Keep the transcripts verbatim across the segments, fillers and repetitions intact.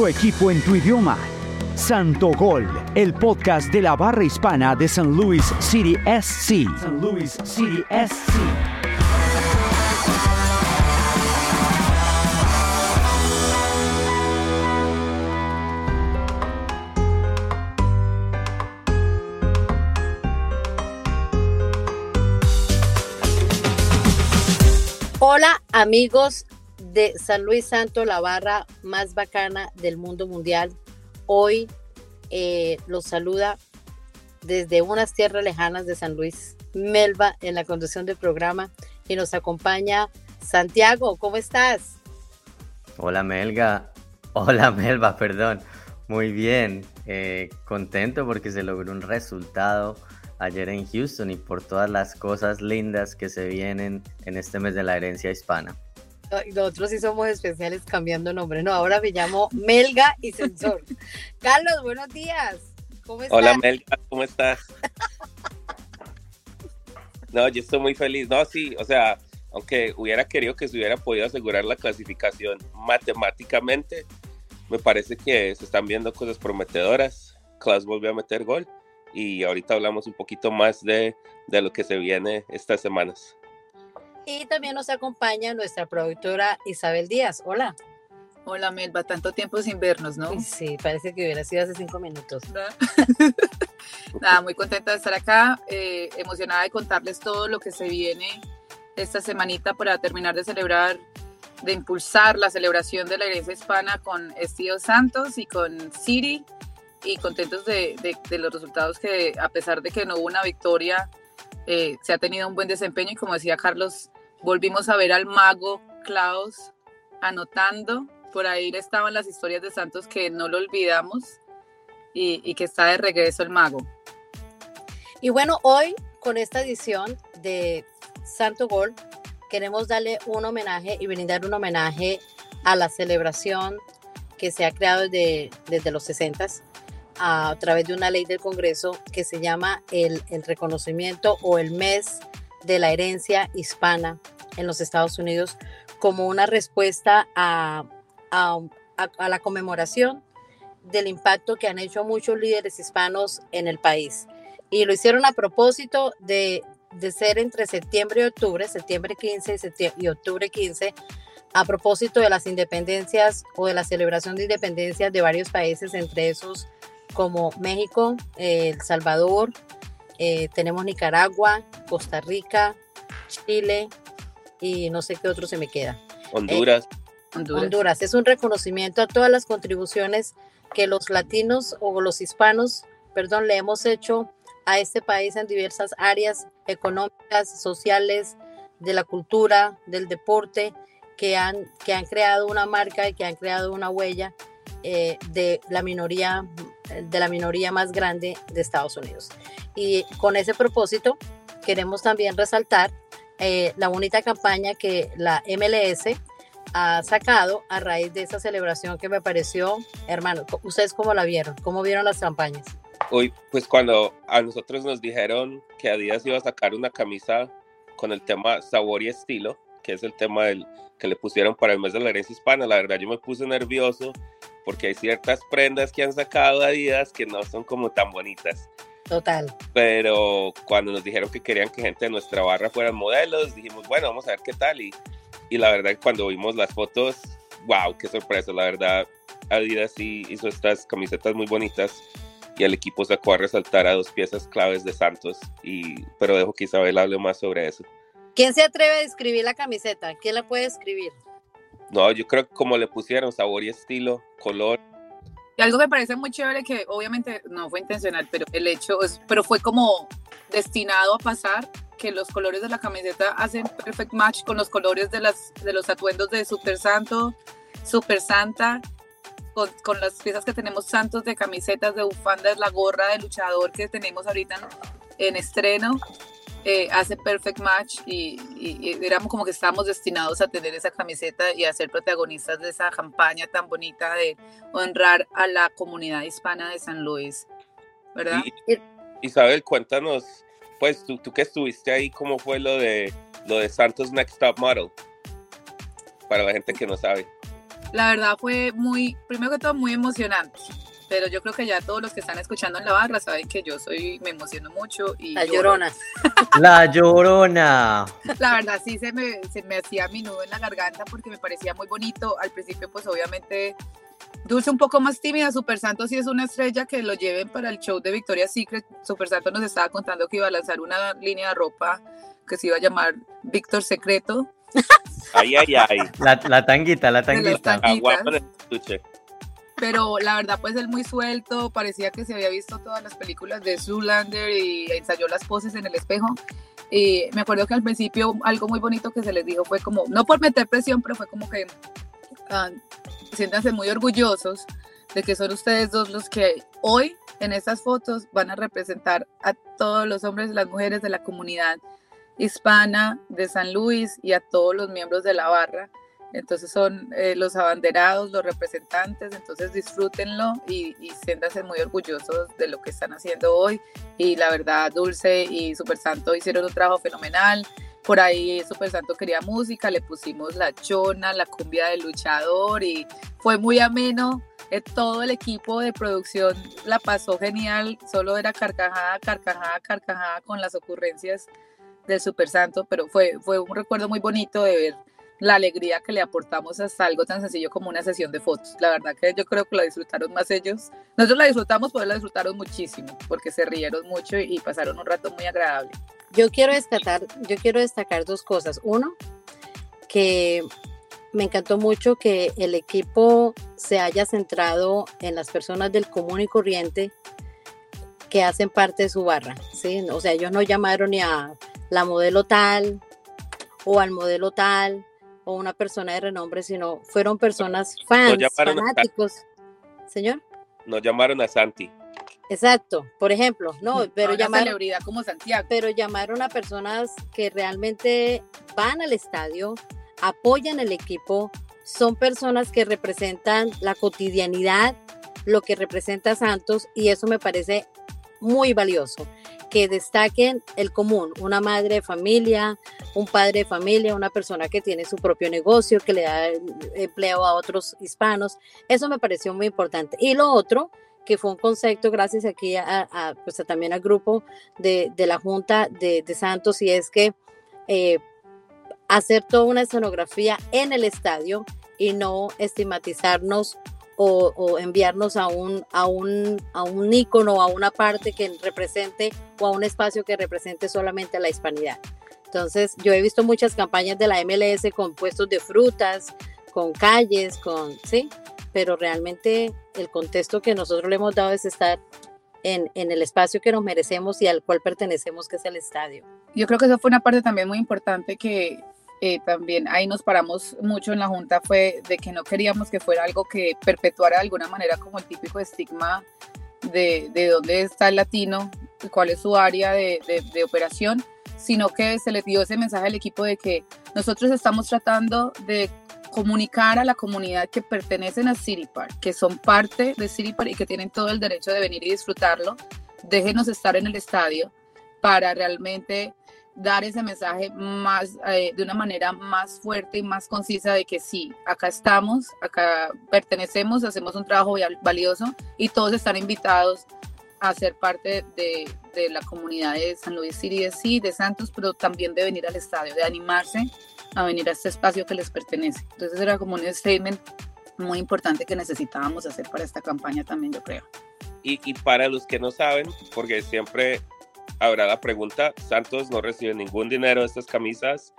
tu equipo en tu idioma. Santo Gol, el podcast de la barra hispana de San Luis City S C. San Luis City S C. Hola amigos de San Luis Santo, la barra más bacana del mundo mundial. Hoy eh, los saluda desde unas tierras lejanas de San Luis, Melba, en la conducción del programa, y nos acompaña Santiago. ¿Cómo estás? Hola Melga, hola Melba, perdón. Muy bien, eh, contento porque se logró un resultado ayer en Houston y por todas las cosas lindas que se vienen en este mes de la herencia hispana. Nosotros sí somos especiales cambiando nombre, no, ahora me llamo Melga y Sensor. Carlos, buenos días, ¿cómo estás? Hola Melga, ¿cómo estás? No, yo estoy muy feliz, no, sí, o sea, aunque hubiera querido que se hubiera podido asegurar la clasificación matemáticamente, me parece que se están viendo cosas prometedoras. Klaus volvió a meter gol y ahorita hablamos un poquito más de, de lo que se viene estas semanas. Y también nos acompaña nuestra productora Isabel Díaz. Hola. Hola Melba, tanto tiempo sin vernos, ¿no? Sí, parece que hubiera sido hace cinco minutos. Nada, muy contenta de estar acá, eh, emocionada de contarles todo lo que se viene esta semanita para terminar de celebrar, de impulsar la celebración de la herencia hispana con Steve Santos y con City, y contentos de, de, de los resultados que, a pesar de que no hubo una victoria, Eh, se ha tenido un buen desempeño, y como decía Carlos, volvimos a ver al mago Klaus anotando. Por ahí estaban las historias de Santos que no lo olvidamos, y, y que está de regreso el mago. Y bueno, hoy con esta edición de Santo Gol queremos darle un homenaje y brindar un homenaje a la celebración que se ha creado desde, desde los sesentas a través de una ley del Congreso que se llama el, el reconocimiento o el mes de la herencia hispana en los Estados Unidos, como una respuesta a, a, a, a la conmemoración del impacto que han hecho muchos líderes hispanos en el país. Y lo hicieron a propósito de, de ser entre septiembre y octubre, septiembre quince y, septiembre, y octubre quince, a propósito de las independencias o de la celebración de independencias de varios países, entre esos como México, eh, El Salvador, eh, tenemos Nicaragua, Costa Rica, Chile y no sé qué otro se me queda. Honduras. Eh, Honduras. Honduras. Es un reconocimiento a todas las contribuciones que los latinos o los hispanos, perdón, le hemos hecho a este país en diversas áreas económicas, sociales, de la cultura, del deporte, que han, que han creado una marca y que han creado una huella eh, de la minoría de la minoría más grande de Estados Unidos. Y con ese propósito queremos también resaltar eh, la bonita campaña que la M L S ha sacado a raíz de esa celebración, que me pareció, hermano, ¿ustedes cómo la vieron? ¿Cómo vieron las campañas? Uy, pues cuando a nosotros nos dijeron que Adidas iba a sacar una camisa con el tema sabor y estilo, que es el tema del, que le pusieron para el mes de la herencia hispana, la verdad yo me puse nervioso porque hay ciertas prendas que han sacado Adidas que no son como tan bonitas. Total. Pero cuando nos dijeron que querían que gente de nuestra barra fueran modelos, dijimos, bueno, vamos a ver qué tal. Y, y la verdad, cuando vimos las fotos, wow, qué sorpresa. La verdad, Adidas sí hizo estas camisetas muy bonitas y el equipo sacó a resaltar a dos piezas claves de Santos. Y, pero dejo que Isabel hable más sobre eso. ¿Quién se atreve a describir la camiseta? ¿Quién la puede describir? No, yo creo que como le pusieron sabor y estilo, color. Y algo que me parece muy chévere, que obviamente no fue intencional, pero el hecho es, pero fue como destinado a pasar, que los colores de la camiseta hacen perfect match con los colores de, las, de los atuendos de Super Santo, Super Santa, con, con las piezas que tenemos Santos de camisetas, de bufandas, la gorra de luchador que tenemos ahorita en, en estreno. Eh, hace perfect match y, y, y éramos como que estábamos destinados a tener esa camiseta y a ser protagonistas de esa campaña tan bonita de honrar a la comunidad hispana de San Luis, ¿verdad? Y, Isabel, cuéntanos, pues tú, tú que estuviste ahí, ¿cómo fue lo de, lo de Santos Next Top Model? Para la gente que no sabe. La verdad fue muy, primero que todo, muy emocionante. Pero yo creo que ya todos los que están escuchando en la barra saben que yo soy, me emociono mucho. Y la llorona. La llorona. La verdad sí se me, se me hacía mi nudo en la garganta porque me parecía muy bonito. Al principio pues obviamente Dulce un poco más tímida. Super Santo sí es una estrella que lo lleven para el show de Victoria's Secret. Super Santo nos estaba contando que iba a lanzar una línea de ropa que se iba a llamar Víctor Secreto. Ay, ay, ay. La, la tanguita, la tanguita. Aguanta el estuche. Pero la verdad, pues él muy suelto, parecía que se había visto todas las películas de Zoolander y ensayó las poses en el espejo. Y me acuerdo que al principio algo muy bonito que se les dijo fue como, no por meter presión, pero fue como que uh, siéntanse muy orgullosos de que son ustedes dos los que hoy en estas fotos van a representar a todos los hombres y las mujeres de la comunidad hispana de San Luis y a todos los miembros de la barra. Entonces son eh, los abanderados, los representantes, entonces disfrútenlo y, y siéntanse muy orgullosos de lo que están haciendo hoy. Y la verdad, Dulce y Super Santo hicieron un trabajo fenomenal. Por ahí Super Santo quería música, le pusimos la chona, la cumbia del luchador y fue muy ameno. Eh, todo el equipo de producción la pasó genial, solo era carcajada, carcajada, carcajada con las ocurrencias del Super Santo, pero fue, fue un recuerdo muy bonito de ver la alegría que le aportamos hasta algo tan sencillo como una sesión de fotos. La verdad que yo creo que la disfrutaron más ellos. Nosotros la disfrutamos, pero la disfrutaron muchísimo, porque se rieron mucho y pasaron un rato muy agradable. Yo quiero destacar, yo quiero destacar dos cosas. Uno, que me encantó mucho que el equipo se haya centrado en las personas del común y corriente que hacen parte de su barra, ¿sí? O sea, ellos no llamaron ni a la modelo tal o al modelo tal, una persona de renombre, sino fueron personas fans, no fanáticos. Señor, nos llamaron a Santi. Exacto, por ejemplo, no, pero llamaron a celebridad como Santiago. Pero llamaron a personas que realmente van al estadio, apoyan el equipo, son personas que representan la cotidianidad, lo que representa Santos, y eso me parece muy valioso. Que destaquen el común, una madre de familia, un padre de familia, una persona que tiene su propio negocio, que le da empleo a otros hispanos. Eso me pareció muy importante. Y lo otro, que fue un concepto gracias aquí a, a, pues a, también al grupo de, de la Junta de, de Santos, y es que eh, hacer toda una escenografía en el estadio y no estigmatizarnos o, o enviarnos a un, a un, a un ícono, a una parte que represente o a un espacio que represente solamente a la hispanidad. Entonces, yo he visto muchas campañas de la M L S con puestos de frutas, con calles, con, sí, pero realmente el contexto que nosotros le hemos dado es estar en, en el espacio que nos merecemos y al cual pertenecemos, que es el estadio. Yo creo que eso fue una parte también muy importante que Eh, también ahí nos paramos mucho en la Junta, fue de que no queríamos que fuera algo que perpetuara de alguna manera como el típico estigma de, de dónde está el latino, cuál es su área de, de, de operación, sino que se le dio ese mensaje al equipo de que nosotros estamos tratando de comunicar a la comunidad que pertenecen a City Park, que son parte de City Park y que tienen todo el derecho de venir y disfrutarlo. Déjenos estar en el estadio para realmente dar ese mensaje más, eh, de una manera más fuerte y más concisa de que sí, acá estamos, acá pertenecemos, hacemos un trabajo valioso y todos están invitados a ser parte de, de la comunidad de San Luis City S C, de Santos, pero también de venir al estadio, de animarse a venir a este espacio que les pertenece. Entonces era como un statement muy importante que necesitábamos hacer para esta campaña también, yo creo. Y, y para los que no saben, porque siempre habrá la pregunta, Santos no recibe ningún dinero de estas camisas,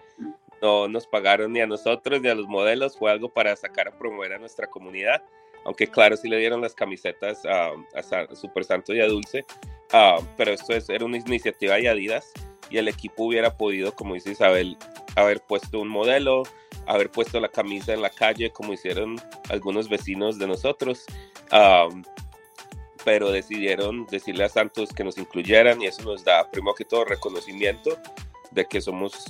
no nos pagaron ni a nosotros ni a los modelos, fue algo para sacar a promover a nuestra comunidad, aunque claro, sí le dieron las camisetas a, a, San, a Super Santo y a Dulce, uh, pero esto es, era una iniciativa de Adidas y el equipo hubiera podido, como dice Isabel, haber puesto un modelo, haber puesto la camisa en la calle como hicieron algunos vecinos de nosotros, um, pero decidieron decirle a Santos que nos incluyeran y eso nos da, primero que todo, reconocimiento de que somos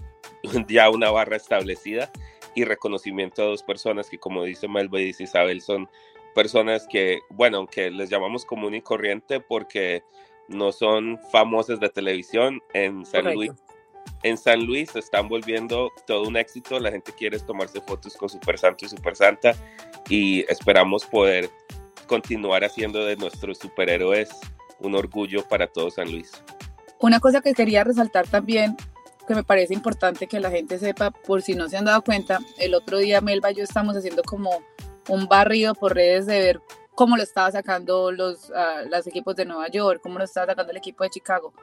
ya una barra establecida y reconocimiento a dos personas que, como dice Melba y dice Isabel, son personas que, bueno, que les llamamos común y corriente porque no son famosas de televción en San Correcto. Luis En San Luis se están volviendo todo un éxito, la gente quiere tomarse fotos con Super Santo y Super Santa y esperamos poder continuar haciendo de nuestros superhéroes un orgullo para todo San Luis. Una cosa que quería resaltar también, que me parece importante que la gente sepa, por si no se han dado cuenta, el otro día Melba y yo estamos haciendo como un barrido por redes de ver cómo lo estaba sacando los, uh, los equipos de Nueva York, cómo lo estaba sacando el equipo de Chicago.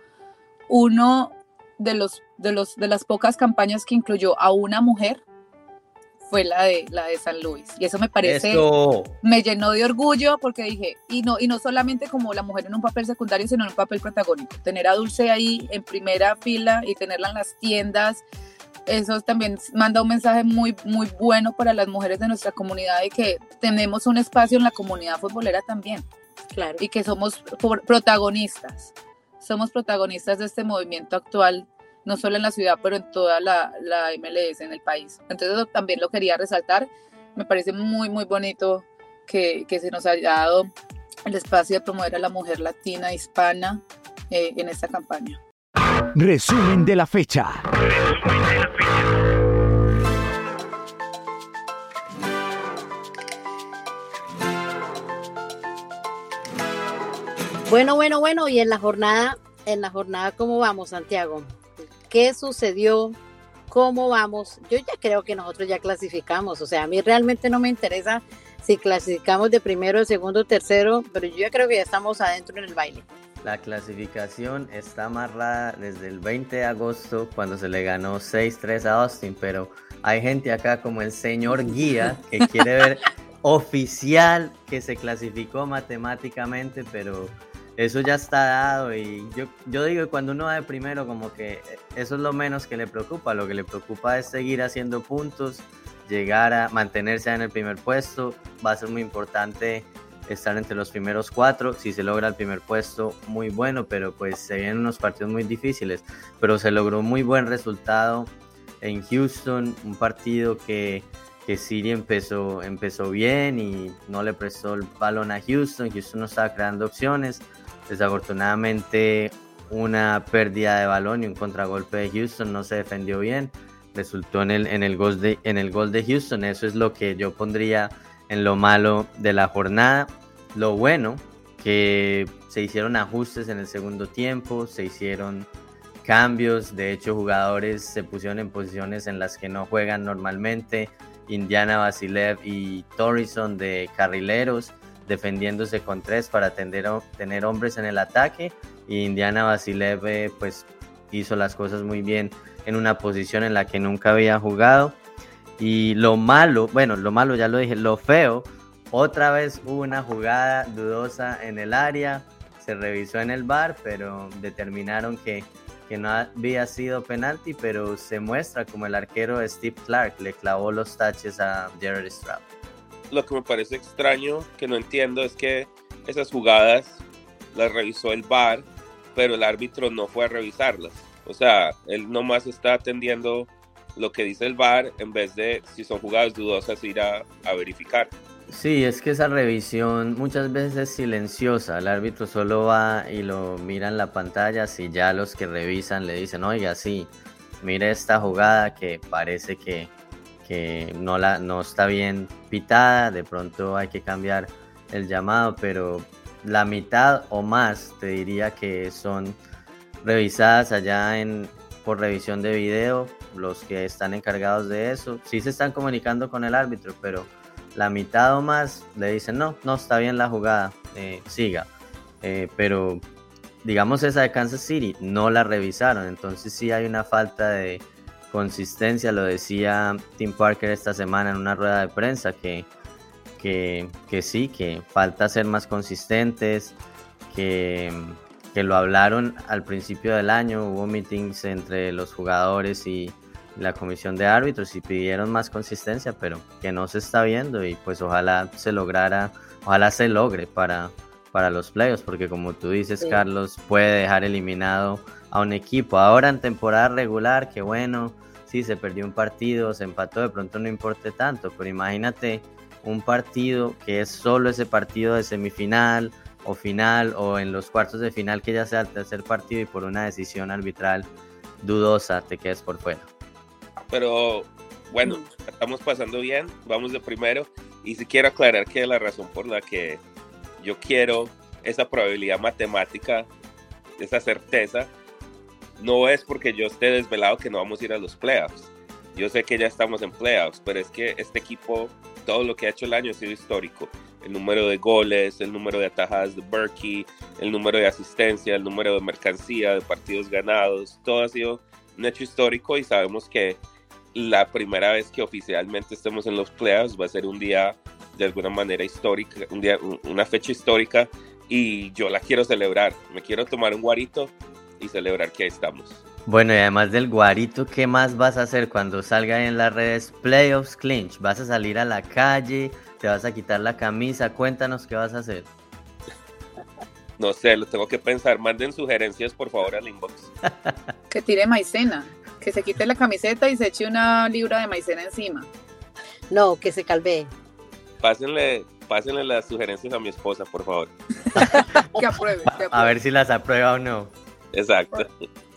Uno de los de los de las pocas campañas que incluyó a una mujer fue la de la de San Luis y eso me parece eso. Me llenó de orgullo porque dije y no y no solamente como la mujer en un papel secundario sino en un papel protagónico, tener a Dulce ahí en primera fila y tenerla en las tiendas, eso también manda un mensaje muy muy bueno para las mujeres de nuestra comunidad y que tenemos un espacio en la comunidad futbolera también, claro, y que somos protagonistas. Somos protagonistas de este movimiento actual, no solo en la ciudad, pero en toda la, la M L S, en el país. Entonces eso también lo quería resaltar. Me parece muy, muy bonito que, que se nos haya dado el espacio de promover a la mujer latina, hispana, eh, en esta campaña. Resumen de la fecha. Resumen de la fecha. Bueno, bueno, bueno, y en la jornada, en la jornada, ¿cómo vamos, Santiago? ¿Qué sucedió? ¿Cómo vamos? Yo ya creo que nosotros ya clasificamos, o sea, a mí realmente no me interesa si clasificamos de primero, segundo, tercero, pero yo ya creo que ya estamos adentro en el baile. La clasificación está amarrada desde el veinte de agosto, cuando se le ganó seis tres a Austin, pero hay gente acá como el señor Guía, que quiere ver oficial que se clasificó matemáticamente, pero... eso ya está dado y yo, yo digo que cuando uno va de primero como que eso es lo menos que le preocupa, lo que le preocupa es seguir haciendo puntos, llegar a mantenerse en el primer puesto, va a ser muy importante estar entre los primeros cuatro, si se logra el primer puesto muy bueno, pero pues se vienen unos partidos muy difíciles, pero se logró un muy buen resultado en Houston, un partido que... que City empezó, empezó bien y no le prestó el balón a Houston, Houston no estaba creando opciones, desafortunadamente una pérdida de balón y un contragolpe de Houston, no se defendió bien, resultó en el, en el gol de, en el gol de Houston, eso es lo que yo pondría en lo malo de la jornada, lo bueno que se hicieron ajustes en el segundo tiempo, se hicieron cambios, de hecho jugadores se pusieron en posiciones en las que no juegan normalmente, Indiana Vasilev y Torrison de carrileros defendiéndose con tres para tener, tener hombres en el ataque y Indiana Vasilev eh, pues hizo las cosas muy bien en una posición en la que nunca había jugado y lo malo, bueno lo malo ya lo dije, lo feo, otra vez hubo una jugada dudosa en el área, se revisó en el V A R pero determinaron que que no había sido penalti, pero se muestra como el arquero Steve Clark le clavó los taches a Jared Strauss. Lo que me parece extraño, que no entiendo, es que esas jugadas las revisó el V A R, pero el árbitro no fue a revisarlas. O sea, él nomás está atendiendo lo que dice el V A R, en vez de, si son jugadas dudosas, ir a, a verificar. Sí, es que esa revisión muchas veces es silenciosa, el árbitro solo va y lo mira en la pantalla, si ya los que revisan le dicen, oiga, sí, mire esta jugada que parece que, que no, la, no está bien pitada, de pronto hay que cambiar el llamado, pero la mitad o más te diría que son revisadas allá en, por revisión de video, los que están encargados de eso, sí se están comunicando con el árbitro, pero... la mitad o más le dicen, no, no, está bien la jugada, eh, siga. Eh, pero, digamos, esa de Kansas City no la revisaron, entonces sí hay una falta de consistencia, lo decía Tim Parker esta semana en una rueda de prensa, que, que, que sí, que falta ser más consistentes, que, que lo hablaron al principio del año, hubo meetings entre los jugadores y... la comisión de árbitros y pidieron más consistencia, pero que no se está viendo y pues ojalá se lograra, ojalá se logre para, para los playoffs, porque como tú dices, sí. Carlos puede dejar eliminado a un equipo. Ahora en temporada regular, que bueno, sí se perdió un partido, se empató, de pronto no importa tanto, pero imagínate un partido que es solo ese partido de semifinal o final o en los cuartos de final que ya sea el tercer partido y por una decisión arbitral dudosa, te quedas por fuera. Pero bueno, estamos pasando bien, vamos de primero, y si quiero aclarar que la razón por la que yo quiero esa probabilidad matemática, esa certeza, no es porque yo esté desvelado que no vamos a ir a los playoffs. Yo sé que ya estamos en playoffs, pero es que este equipo, todo lo que ha hecho el año ha sido histórico. El número de goles, el número de atajadas de Berkey, el número de asistencia, el número de mercancía, de partidos ganados, todo ha sido un hecho histórico, y sabemos que la primera vez que oficialmente estemos en los playoffs va a ser un día de alguna manera histórica, un día, una fecha histórica, y yo la quiero celebrar. Me quiero tomar un guarito y celebrar que ahí estamos. Bueno, y además del guarito, ¿qué más vas a hacer cuando salga en las redes Playoffs Clinch? ¿Vas a salir a la calle? ¿Te vas a quitar la camisa? Cuéntanos qué vas a hacer. No sé, lo tengo que pensar. Manden sugerencias, por favor, al inbox. Que tire maicena, que se quite la camiseta y se eche una libra de maicena encima. No, que se calvee. Pásenle... Pásenle las sugerencias a mi esposa, por favor. Que apruebe, que apruebe. A ver si las aprueba o no. Exacto.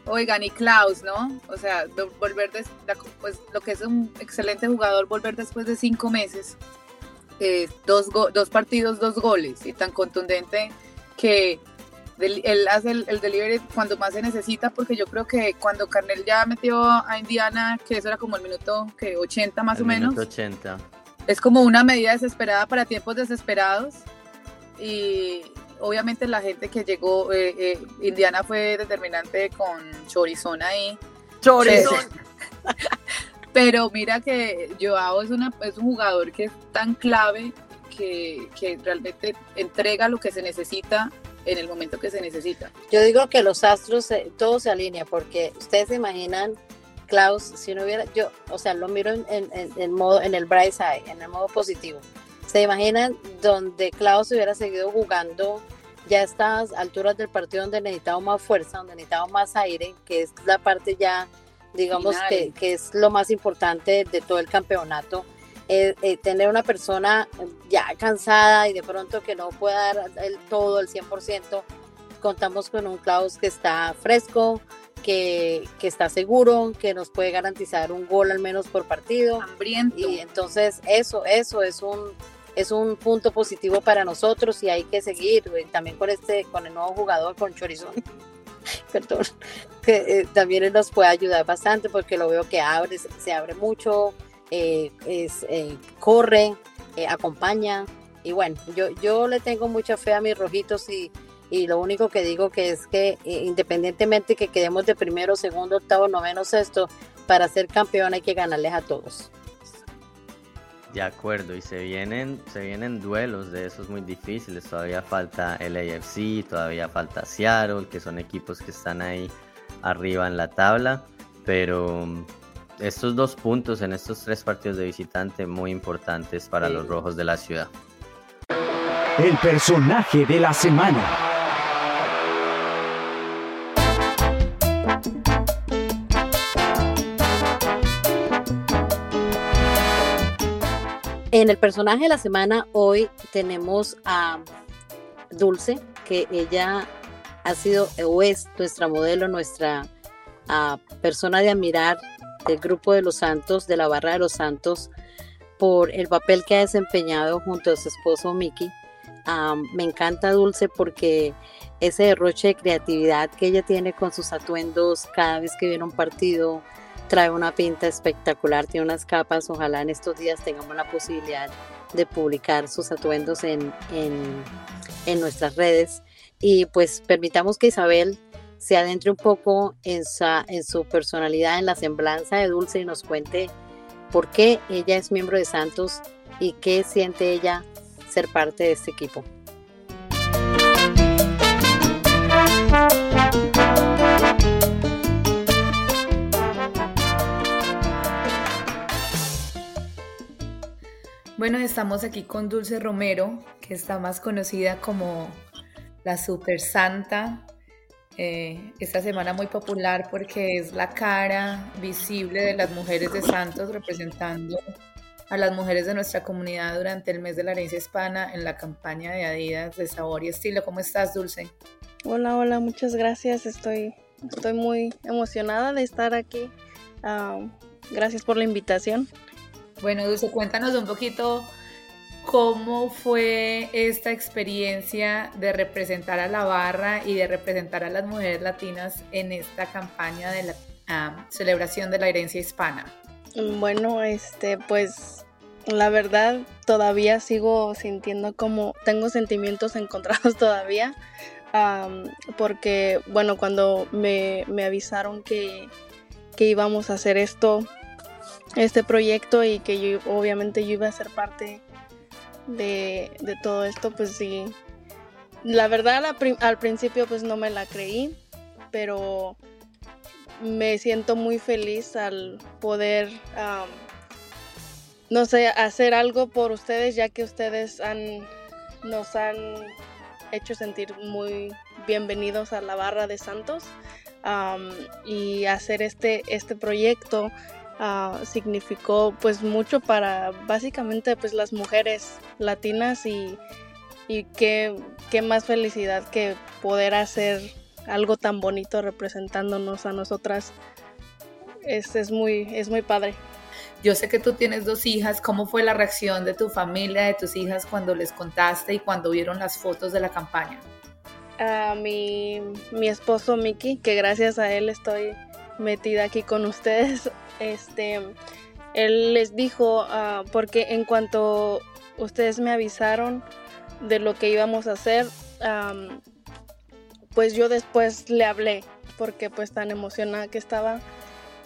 Oigan, y Klaus, ¿no? O sea, volver de, pues, lo que es un excelente jugador, volver después de cinco meses, eh, dos, go- dos partidos, dos goles, y tan contundente que del- él hace el, el delivery cuando más se necesita, porque yo creo que cuando Carnel ya metió a Indiana, que eso era como el minuto que ochenta más el o menos. Minuto ochenta. Es como una medida desesperada para tiempos desesperados, y obviamente la gente que llegó, eh, eh, Indiana fue determinante con Chorizón ahí. ¡Chorizón! Pero mira que Joao es, una, es un jugador que es tan clave que, que realmente entrega lo que se necesita en el momento que se necesita. Yo digo que los astros, todo se alinea, porque ustedes se imaginan Klaus, si no hubiera, yo, o sea, lo miro en, en, en, modo, en el bright side, en el modo positivo. ¿Se imaginan donde Klaus hubiera seguido jugando ya a estas alturas del partido, donde necesitaba más fuerza, donde necesitaba más aire, que es la parte ya, digamos, que, que es lo más importante de todo el campeonato? Eh, eh, tener una persona ya cansada y de pronto que no pueda dar el todo, el cien por ciento, contamos con un Klaus que está fresco, Que, que está seguro, que nos puede garantizar un gol al menos por partido. Hambriento. Y entonces eso, eso es un, es un punto positivo para nosotros, y hay que seguir también con este, con el nuevo jugador, con Chorizón, perdón, que eh, también él nos puede ayudar bastante, porque lo veo que abre, se, se abre mucho, eh, es, eh, corre, eh, acompaña, y bueno, yo, yo le tengo mucha fe a mis rojitos, y Y lo único que digo que es que eh, independientemente que quedemos de primero, segundo, octavo, noveno, sexto, para ser campeón hay que ganarles a todos. De acuerdo, y se vienen, se vienen duelos de esos muy difíciles. Todavía falta el L A F C, todavía falta Seattle, que son equipos que están ahí arriba en la tabla. Pero estos dos puntos en estos tres partidos de visitante muy importantes para sí. Los rojos de la ciudad. El personaje de la semana. En el personaje de la semana hoy tenemos a Dulce, que ella ha sido o es nuestra modelo, nuestra uh, persona de admirar del grupo de los Santos, de la barra de los Santos, por el papel que ha desempeñado junto a su esposo Miki. Um, me encanta Dulce porque ese derroche de creatividad que ella tiene con sus atuendos cada vez que viene un partido, trae una pinta espectacular, tiene unas capas. Ojalá en estos días tengamos la posibilidad de publicar sus atuendos en, en, en nuestras redes, y pues permitamos que Isabel se adentre un poco en, sa, en su personalidad, en la semblanza de Dulce, y nos cuente por qué ella es miembro de Santos y qué siente ella ser parte de este equipo. Bueno, estamos aquí con Dulce Romero, que está más conocida como la Super Santa. Eh, esta semana muy popular porque es la cara visible de las mujeres de Santos, representando a las mujeres de nuestra comunidad durante el mes de la herencia hispana en la campaña de Adidas de Sabor y Estilo. ¿Cómo estás, Dulce? Hola, hola, muchas gracias. Estoy Estoy muy emocionada de estar aquí. Uh, gracias por la invitación. Bueno, Dulce, cuéntanos un poquito cómo fue esta experiencia de representar a la barra y de representar a las mujeres latinas en esta campaña de la uh, celebración de la herencia hispana. Bueno, este, pues la verdad todavía sigo sintiendo como, tengo sentimientos encontrados todavía, um, porque bueno, cuando me, me avisaron que, que íbamos a hacer esto, este proyecto y que yo, obviamente yo iba a ser parte de, de todo esto, pues sí, la verdad al, prim- al principio pues no me la creí, pero me siento muy feliz al poder, um, no sé, hacer algo por ustedes, ya que ustedes han, nos han hecho sentir muy bienvenidos a la barra de Santos, um, y hacer este, este proyecto uh, significó pues mucho para básicamente pues las mujeres latinas y, y qué, qué más felicidad que poder hacer algo tan bonito representándonos a nosotras. Es, es muy, es muy padre. Yo sé que tú tienes dos hijas. ¿Cómo fue la reacción de tu familia, de tus hijas, cuando les contaste y cuando vieron las fotos de la campaña? A mi, mi esposo Miki, que gracias a él estoy metida aquí con ustedes, este, él les dijo, uh, porque en cuanto ustedes me avisaron de lo que íbamos a hacer, um, pues yo después le hablé porque pues tan emocionada que estaba,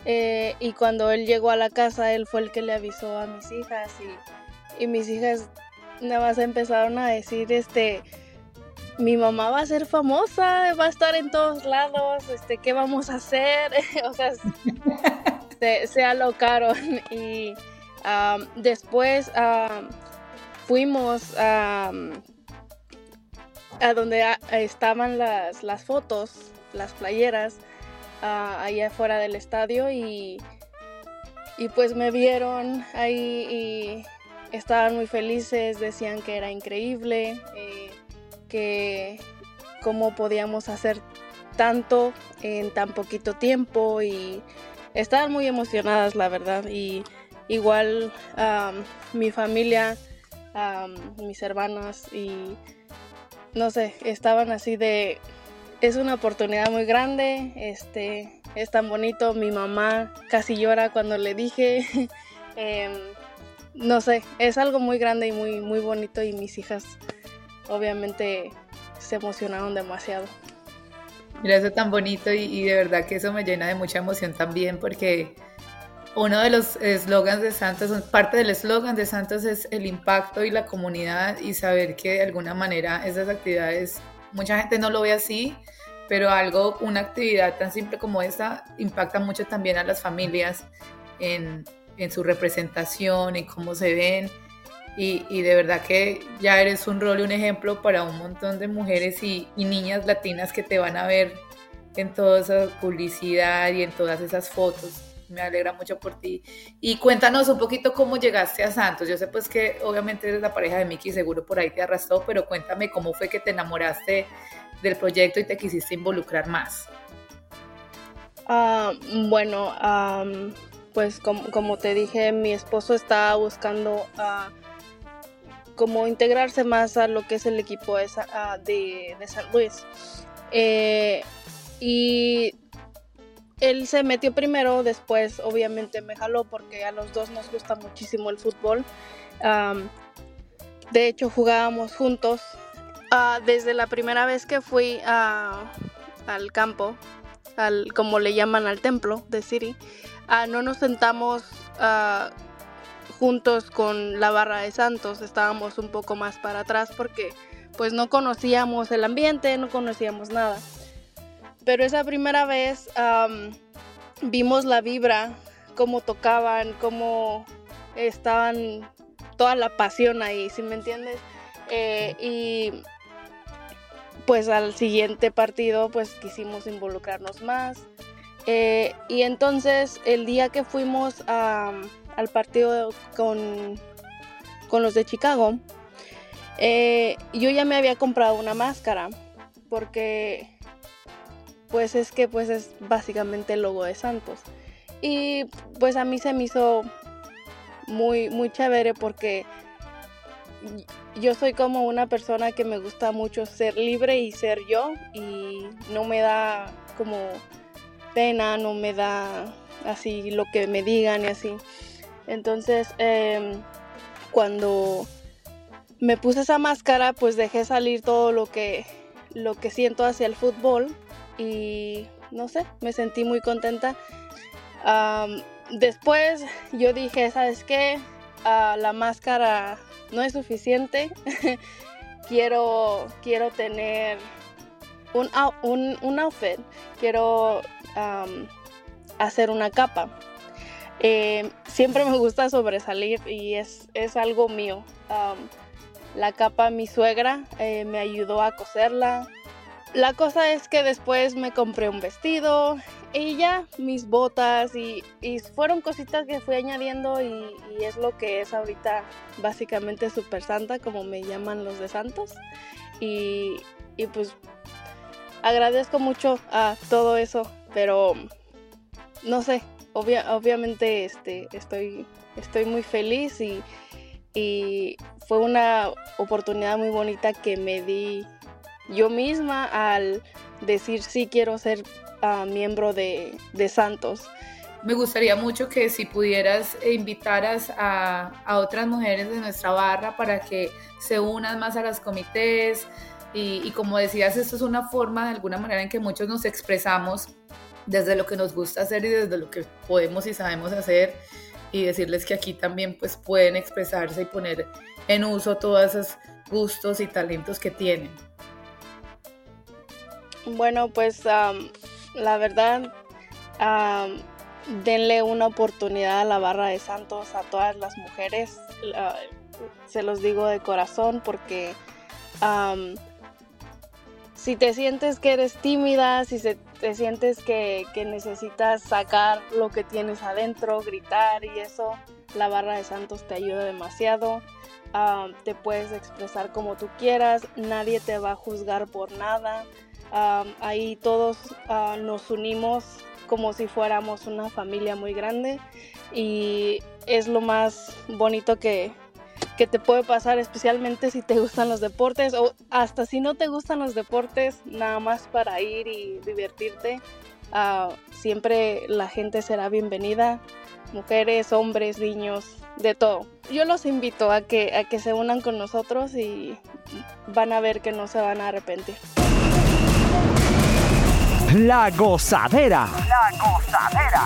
eh, y cuando él llegó a la casa él fue el que le avisó a mis hijas y, y mis hijas nada más empezaron a decir, este, mi mamá va a ser famosa, va a estar en todos lados, este, ¿qué vamos a hacer? O sea, se, se alocaron y um, después um, fuimos a... Um, a donde estaban las, las fotos, las playeras, uh, allá afuera del estadio y, y pues me vieron ahí y estaban muy felices, decían que era increíble, eh, que cómo podíamos hacer tanto en tan poquito tiempo y estaban muy emocionadas, la verdad. Y igual um, mi familia, um, mis hermanas y... no sé, estaban así de, es una oportunidad muy grande, este, es tan bonito, mi mamá casi llora cuando le dije, eh, no sé, es algo muy grande y muy, muy bonito y mis hijas obviamente se emocionaron demasiado. Mira, eso es tan bonito y, y de verdad que eso me llena de mucha emoción también porque... uno de los eslogans de Santos, parte del eslogan de Santos es el impacto y la comunidad y saber que de alguna manera esas actividades, mucha gente no lo ve así, pero algo, una actividad tan simple como esta impacta mucho también a las familias en, en su representación, en cómo se ven y, y de verdad que ya eres un rol y un ejemplo para un montón de mujeres y, y niñas latinas que te van a ver en toda esa publicidad y en todas esas fotos. Me alegra mucho por ti. Y cuéntanos un poquito cómo llegaste a Santos. Yo sé pues que obviamente eres la pareja de Miki, seguro por ahí te arrastró, pero cuéntame cómo fue que te enamoraste del proyecto y te quisiste involucrar más. Uh, bueno, um, pues com- como te dije, mi esposo está buscando uh, como integrarse más a lo que es el equipo de, uh, de, de San Luis. Eh, y... él se metió primero, después obviamente me jaló porque a los dos nos gusta muchísimo el fútbol. Um, de hecho jugábamos juntos. Uh, desde la primera vez que fui a, al campo, al, como le llaman al templo de City, uh, no nos sentamos uh, juntos con la barra de Santos, estábamos un poco más para atrás porque pues no conocíamos el ambiente, no conocíamos nada. Pero esa primera vez um, vimos la vibra, cómo tocaban, cómo estaban, toda la pasión ahí, ¿sí me entiendes? Eh, y pues al siguiente partido pues quisimos involucrarnos más. Eh, y entonces el día que fuimos a, al partido con, con los de Chicago, eh, yo ya me había comprado una máscara porque... pues es que pues es básicamente el logo de Santos. Y pues a mí se me hizo muy, muy chévere porque yo soy como una persona que me gusta mucho ser libre y ser yo, y no me da como pena, no me da así lo que me digan y así. Entonces eh, cuando me puse esa máscara, pues dejé salir todo lo que, lo que siento hacia el fútbol y no sé, me sentí muy contenta. Um, después yo dije, ¿sabes qué? Uh, la máscara no es suficiente. quiero, quiero tener un, un, un outfit, quiero um, hacer una capa. Eh, siempre me gusta sobresalir y es, es algo mío. Um, la capa mi suegra eh, me ayudó a coserla. La cosa es que después me compré un vestido y ya mis botas y, y fueron cositas que fui añadiendo y, y es lo que es ahorita básicamente Super Santa, como me llaman los de Santos. Y, y pues agradezco mucho a todo eso, pero no sé. Obvia, obviamente este, estoy, estoy muy feliz y, y fue una oportunidad muy bonita que me di yo misma al decir sí quiero ser uh, miembro de, de Santos. Me gustaría mucho que si pudieras invitaras a, a otras mujeres de nuestra barra para que se unan más a los comités y, y como decías, esto es una forma de alguna manera en que muchos nos expresamos desde lo que nos gusta hacer y desde lo que podemos y sabemos hacer, y decirles que aquí también pues pueden expresarse y poner en uso todos esos gustos y talentos que tienen. Bueno, pues um, la verdad, um, denle una oportunidad a la barra de Santos, a todas las mujeres, uh, se los digo de corazón, porque um, si te sientes que eres tímida, si se, te sientes que, que necesitas sacar lo que tienes adentro, gritar y eso, la barra de Santos te ayuda demasiado. Uh, te puedes expresar como tú quieras, nadie te va a juzgar por nada. Uh, ahí todos uh, nos unimos como si fuéramos una familia muy grande y es lo más bonito que... que te puede pasar, especialmente si te gustan los deportes o hasta si no te gustan los deportes, nada más para ir y divertirte. Uh, siempre la gente será bienvenida, mujeres, hombres, niños, de todo. Yo los invito a que, a que se unan con nosotros y van a ver que no se van a arrepentir. La gozadera. La gozadera.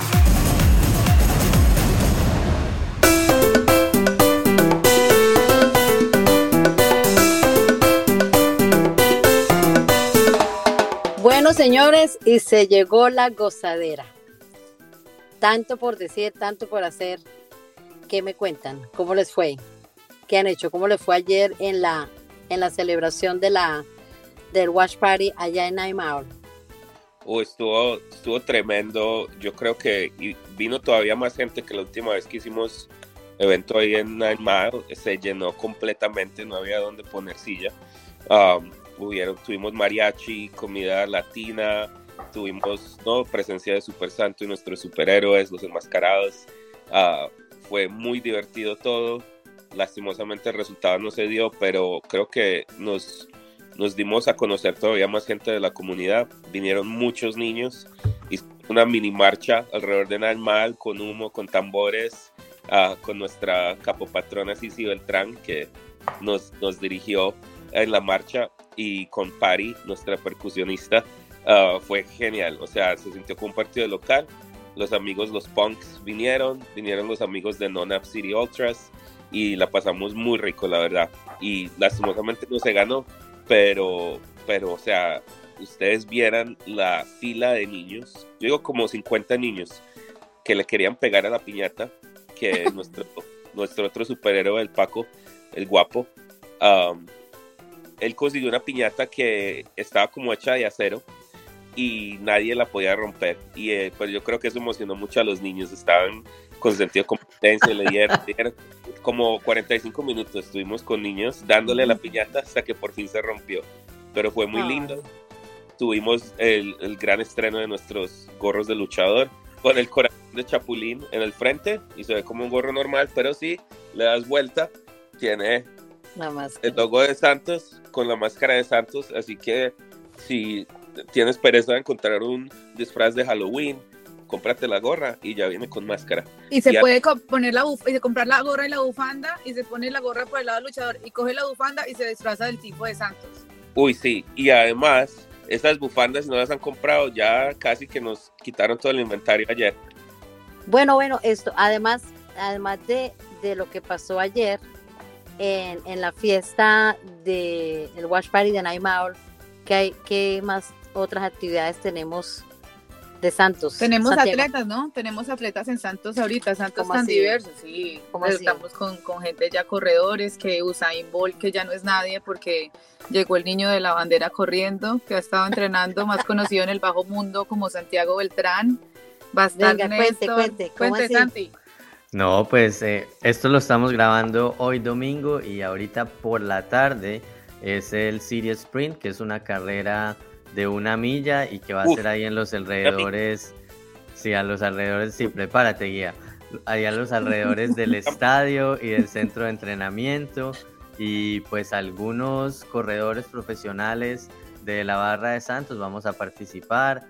Bueno, señores, y se llegó la gozadera. Tanto por decir, tanto por hacer. ¿Qué me cuentan? ¿Cómo les fue? ¿Qué han hecho? ¿Cómo les fue ayer en la, en la celebración de la, del Watch Party allá en Neymar? Oh, estuvo, estuvo tremendo. Yo creo que vino todavía más gente que la última vez que hicimos evento ahí en Neymar. Se llenó completamente, no había dónde poner silla. Um, Hubieron, tuvimos mariachi, comida latina, tuvimos no presencia de Super Santo y nuestros superhéroes, los enmascarados. Uh, fue muy divertido todo. Lastimosamente el resultado no se dio, pero creo que nos, nos dimos a conocer todavía más gente de la comunidad. Vinieron muchos niños, hicimos una mini marcha alrededor de Namal con humo, con tambores, uh, con nuestra capopatrona Cici Beltrán, que nos, nos dirigió en la marcha, y con Pari, nuestra percusionista. Uh, fue genial, o sea, se sintió como un partido local. Los amigos, los punks vinieron, vinieron los amigos de Non-App City Ultras, y la pasamos muy rico, la verdad. Y lastimosamente no se ganó, pero, pero, o sea, ustedes vieran la fila de niños, yo digo como cincuenta niños, que le querían pegar a la piñata, que nuestro, nuestro otro superhéroe, el Paco, el guapo, um, él consiguió una piñata que estaba como hecha de acero y nadie la podía romper. Y eh, pues yo creo que eso emocionó mucho a los niños. Estaban con sentido de competencia. Le dieron, dieron como cuarenta y cinco minutos. Estuvimos con niños dándole a la piñata hasta que por fin se rompió. Pero fue muy lindo. tuvimos el, el gran estreno de nuestros gorros de luchador, con el corazón de Chapulín en el frente, y se ve como un gorro normal, pero si le das vuelta, tiene el logo de Santos con la máscara de Santos, así que si tienes pereza de encontrar un disfraz de Halloween, cómprate la gorra y ya viene con máscara. Y se y puede a... poner la buf- y se comprar la gorra y la bufanda, y se pone la gorra por el lado del luchador, y coge la bufanda y se disfraza del tipo de Santos. Uy, sí, y además, estas bufandas, si no las han comprado, ya casi que nos quitaron todo el inventario ayer. Bueno, bueno, esto, además, además de, de lo que pasó ayer en, en la fiesta del de, Watch Party de Night Owl, ¿qué hay, qué más otras actividades tenemos de Santos? Tenemos Santiago. Atletas, ¿no? Tenemos atletas en Santos ahorita, Santos tan así? Diversos, sí. Estamos con, con gente ya corredores, que Usain Bolt, que ya no es nadie porque llegó el niño de la bandera corriendo, que ha estado entrenando, más conocido en el bajo mundo como Santiago Beltrán. Va a estar Venga, cuente, cuente, cuente, Santi. No, pues eh, esto lo estamos grabando hoy domingo, y ahorita por la tarde es el City Sprint, que es una carrera de una milla y que va a Uf, ser ahí en los alrededores, sí, a los alrededores, sí, prepárate, guía, allá a los alrededores del estadio y del centro de entrenamiento, y pues algunos corredores profesionales de la barra de Santos vamos a participar,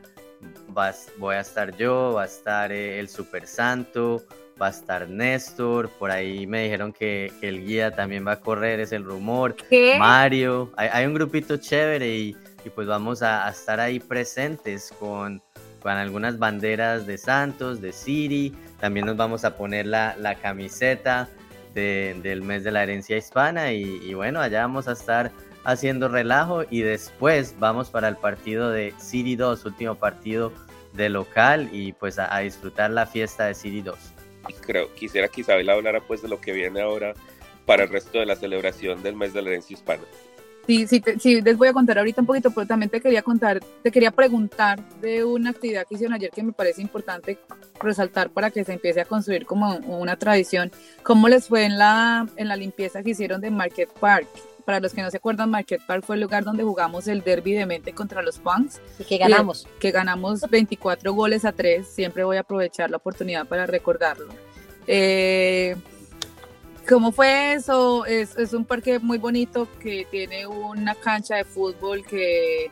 vas, voy a estar yo, va a estar eh, el Super Santo, va a estar Néstor, por ahí me dijeron que, que el guía también va a correr, es el rumor, ¿Qué? Mario, hay, hay un grupito chévere, y y pues vamos a, a estar ahí presentes con, con algunas banderas de Santos, de City, también nos vamos a poner la, la camiseta de, del mes de la herencia hispana, y, y bueno, allá vamos a estar haciendo relajo, y después vamos para el partido de City dos, último partido de local, y pues a, a disfrutar la fiesta de City dos. Creo, quisiera que Isabel hablara pues de lo que viene ahora para el resto de la celebración del mes de la herencia hispana. Sí, sí, te, sí, les voy a contar ahorita un poquito, pero también te quería contar, te quería preguntar de una actividad que hicieron ayer que me parece importante resaltar para que se empiece a construir como una tradición. ¿Cómo les fue en la, en la limpieza que hicieron de Marquette Park? Para los que no se acuerdan, Marquette Park fue el lugar donde jugamos el derbi de mente contra los Punks. Y que ganamos. Y que ganamos veinticuatro goles a tres. Siempre voy a aprovechar la oportunidad para recordarlo. Eh... ¿Cómo fue eso? Es, es un parque muy bonito que tiene una cancha de fútbol que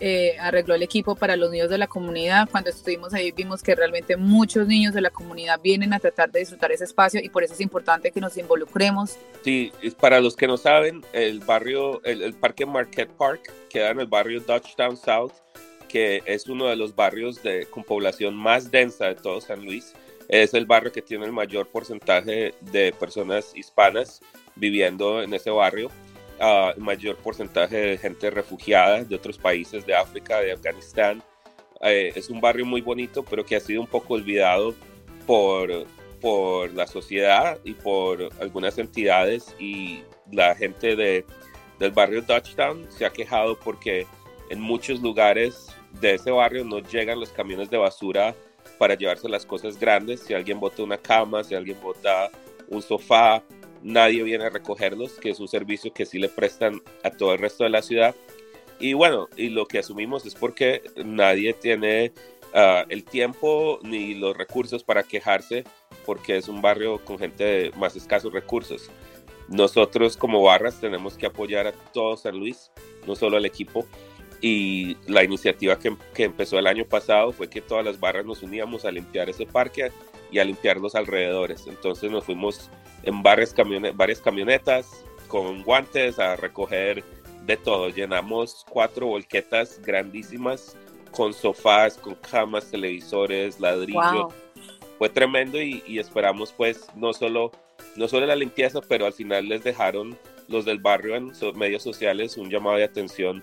eh, arregló el equipo para los niños de la comunidad. Cuando estuvimos ahí vimos que realmente muchos niños de la comunidad vienen a tratar de disfrutar ese espacio, y por eso es importante que nos involucremos. Sí, para los que no saben, el barrio, el, el parque Marquette Park queda en el barrio Dutchtown South, que es uno de los barrios de, con población más densa de todo San Luis. Es el barrio que tiene el mayor porcentaje de personas hispanas viviendo en ese barrio, uh, el mayor porcentaje de gente refugiada de otros países de África, de Afganistán. Eh, es un barrio muy bonito, pero que ha sido un poco olvidado por, por la sociedad y por algunas entidades, y la gente de, del barrio Dutchtown se ha quejado porque en muchos lugares de ese barrio no llegan los camiones de basura para llevarse las cosas grandes. Si alguien bota una cama, si alguien bota un sofá, nadie viene a recogerlos, que es un servicio que sí le prestan a todo el resto de la ciudad. Y bueno, y lo que asumimos es porque nadie tiene uh, el tiempo ni los recursos para quejarse, porque es un barrio con gente de más escasos recursos. Nosotros como barras tenemos que apoyar a todo San Luis, no solo al equipo. Y la iniciativa que, que empezó el año pasado fue que todas las barras nos uníamos a limpiar ese parque y a limpiar los alrededores. Entonces nos fuimos en varias camionetas, varias camionetas con guantes a recoger de todo. Llenamos cuatro volquetas grandísimas con sofás, con camas, televisores, ladrillos. Wow. Fue tremendo, y, y esperamos pues no solo, no solo la limpieza, pero al final les dejaron los del barrio en medios sociales un llamado de atención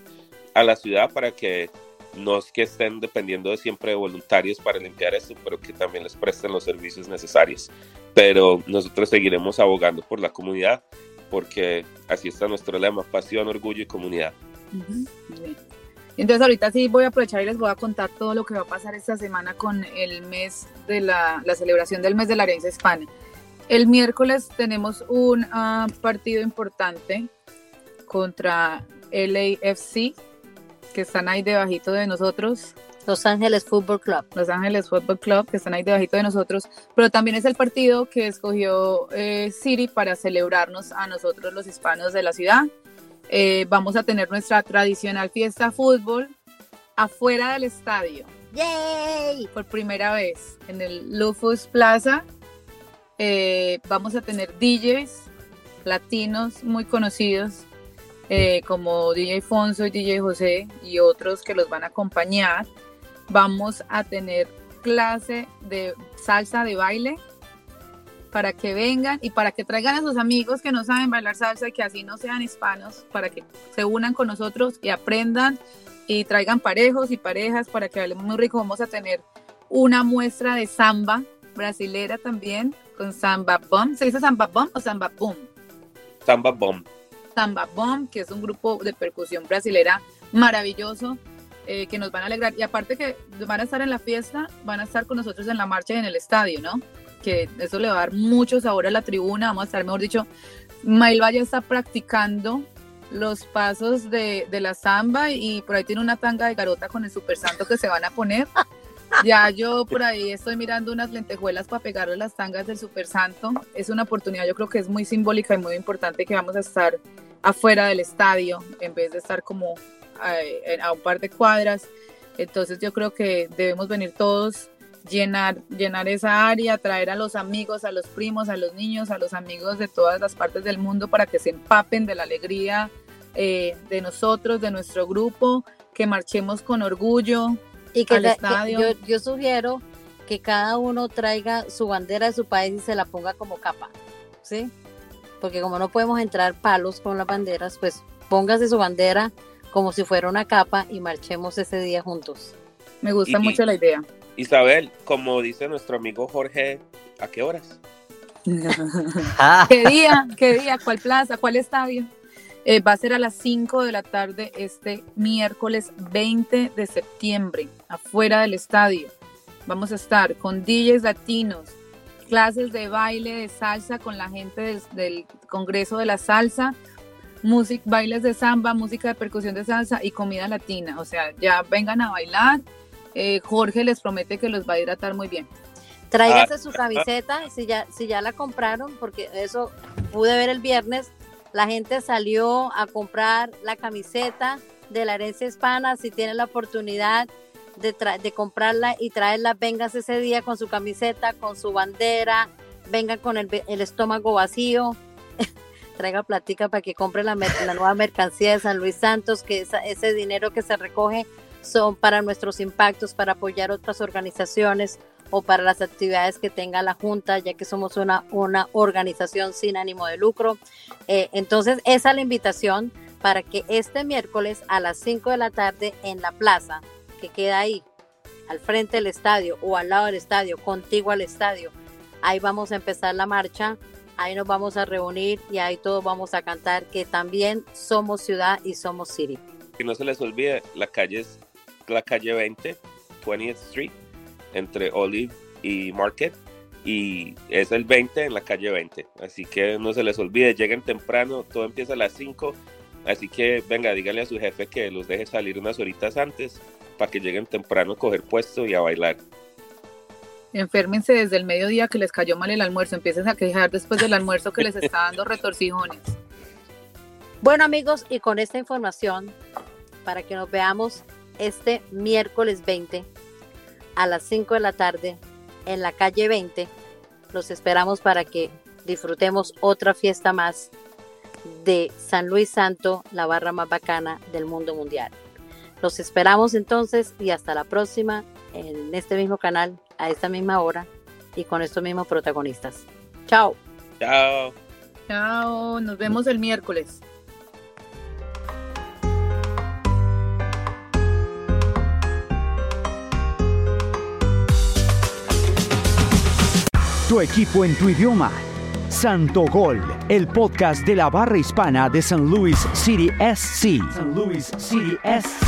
a la ciudad para que no es que estén dependiendo de siempre de voluntarios para limpiar esto, pero que también les presten los servicios necesarios. Pero nosotros seguiremos abogando por la comunidad, porque así está nuestro lema: pasión, orgullo y comunidad. Entonces ahorita sí voy a aprovechar y les voy a contar todo lo que va a pasar esta semana con el mes de la, la celebración del mes de la herencia hispana. El miércoles tenemos un uh, partido importante contra L A F C. que están ahí debajito de nosotros. Los Ángeles Fútbol Club. Los Ángeles Fútbol Club, que están ahí debajito de nosotros. Pero también es el partido que escogió eh, City para celebrarnos a nosotros los hispanos de la ciudad. Eh, vamos a tener nuestra tradicional fiesta fútbol afuera del estadio. ¡Yay! Por primera vez en el Lufus Plaza. Eh, vamos a tener D Js latinos muy conocidos, eh, como D J Fonso y D J José y otros que los van a acompañar. Vamos a tener clase de salsa de baile para que vengan y para que traigan a sus amigos que no saben bailar salsa y que así no sean hispanos, para que se unan con nosotros y aprendan y traigan parejos y parejas para que bailemos muy rico. Vamos a tener una muestra de samba brasilera también con Samba Bom. ¿Se dice Samba Bom o Samba Boom? Samba Bom. Samba Bom, que es un grupo de percusión brasilera maravilloso, eh, que nos van a alegrar. Y aparte que van a estar en la fiesta, van a estar con nosotros en la marcha y en el estadio, ¿no? Que eso le va a dar mucho sabor a la tribuna. Vamos a estar, mejor dicho, Melba ya está practicando los pasos de, de la samba y por ahí tiene una tanga de garota con el Super Santo que se van a poner. Ya yo por ahí estoy mirando unas lentejuelas para pegarle las tangas del Super Santo. Es una oportunidad, yo creo que es muy simbólica y muy importante que vamos a estar afuera del estadio en vez de estar como a, a un par de cuadras. Entonces yo creo que debemos venir todos, llenar, llenar esa área, traer a los amigos, a los primos, a los niños, a los amigos de todas las partes del mundo para que se empapen de la alegría eh, de nosotros, de nuestro grupo, que marchemos con orgullo. Y que, la, que yo, yo sugiero que cada uno traiga su bandera de su país y se la ponga como capa, ¿sí? Porque como no podemos entrar palos con las banderas, pues póngase su bandera como si fuera una capa y marchemos ese día juntos. Me gusta y, mucho la idea. Isabel, como dice nuestro amigo Jorge, ¿a qué horas? ¿Qué día? ¿Qué día? ¿Cuál plaza? ¿Cuál estadio? Eh, va a ser a las cinco de la tarde este miércoles veinte de septiembre, afuera del estadio. Vamos a estar con D Js latinos, clases de baile de salsa con la gente del, del Congreso de la Salsa, music, bailes de samba, música de percusión de salsa y comida latina. O sea, ya vengan a bailar. Eh, Jorge les promete que los va a hidratar muy bien. Tráigase ah, su camiseta, ah, si ya, si ya la compraron, porque eso pude ver el viernes. La gente salió a comprar la camiseta de la herencia hispana. Si tienen la oportunidad de, tra- de comprarla y traerla, véngase ese día con su camiseta, con su bandera, vengan con el, el estómago vacío, traiga platica para que compre la, mer- la nueva mercancía de San Luis Santos, que esa- ese dinero que se recoge son para nuestros impactos, para apoyar otras organizaciones o para las actividades que tenga la Junta, ya que somos una, una organización sin ánimo de lucro. Eh, entonces, esa es la invitación para que este miércoles a las cinco de la tarde en la plaza, que queda ahí, al frente del estadio o al lado del estadio, contigo al estadio, ahí vamos a empezar la marcha, ahí nos vamos a reunir y ahí todos vamos a cantar que también somos ciudad y somos city. Que no se les olvide, la calle es la calle veinte, twentieth Street, entre Olive y Marquette, y es el veinte en la calle veinte, así que no se les olvide, lleguen temprano, todo empieza a las cinco, así que venga, dígale a su jefe que los deje salir unas horitas antes para que lleguen temprano a coger puesto y a bailar. Enférmense desde el mediodía que les cayó mal el almuerzo, empiecen a quejar después del almuerzo que les está dando retorcijones. Bueno, amigos, y con esta información, para que nos veamos este miércoles veinte a las cinco de la tarde en la calle veinte, los esperamos para que disfrutemos otra fiesta más de San Luis Santo, la barra más bacana del mundo mundial. Los esperamos entonces y hasta la próxima en este mismo canal, a esta misma hora y con estos mismos protagonistas. Chao. Chao. Chao. Nos vemos el miércoles. Tu equipo en tu idioma. Santo Gol, el podcast de la barra hispana de San Luis City S C. San Luis City S C.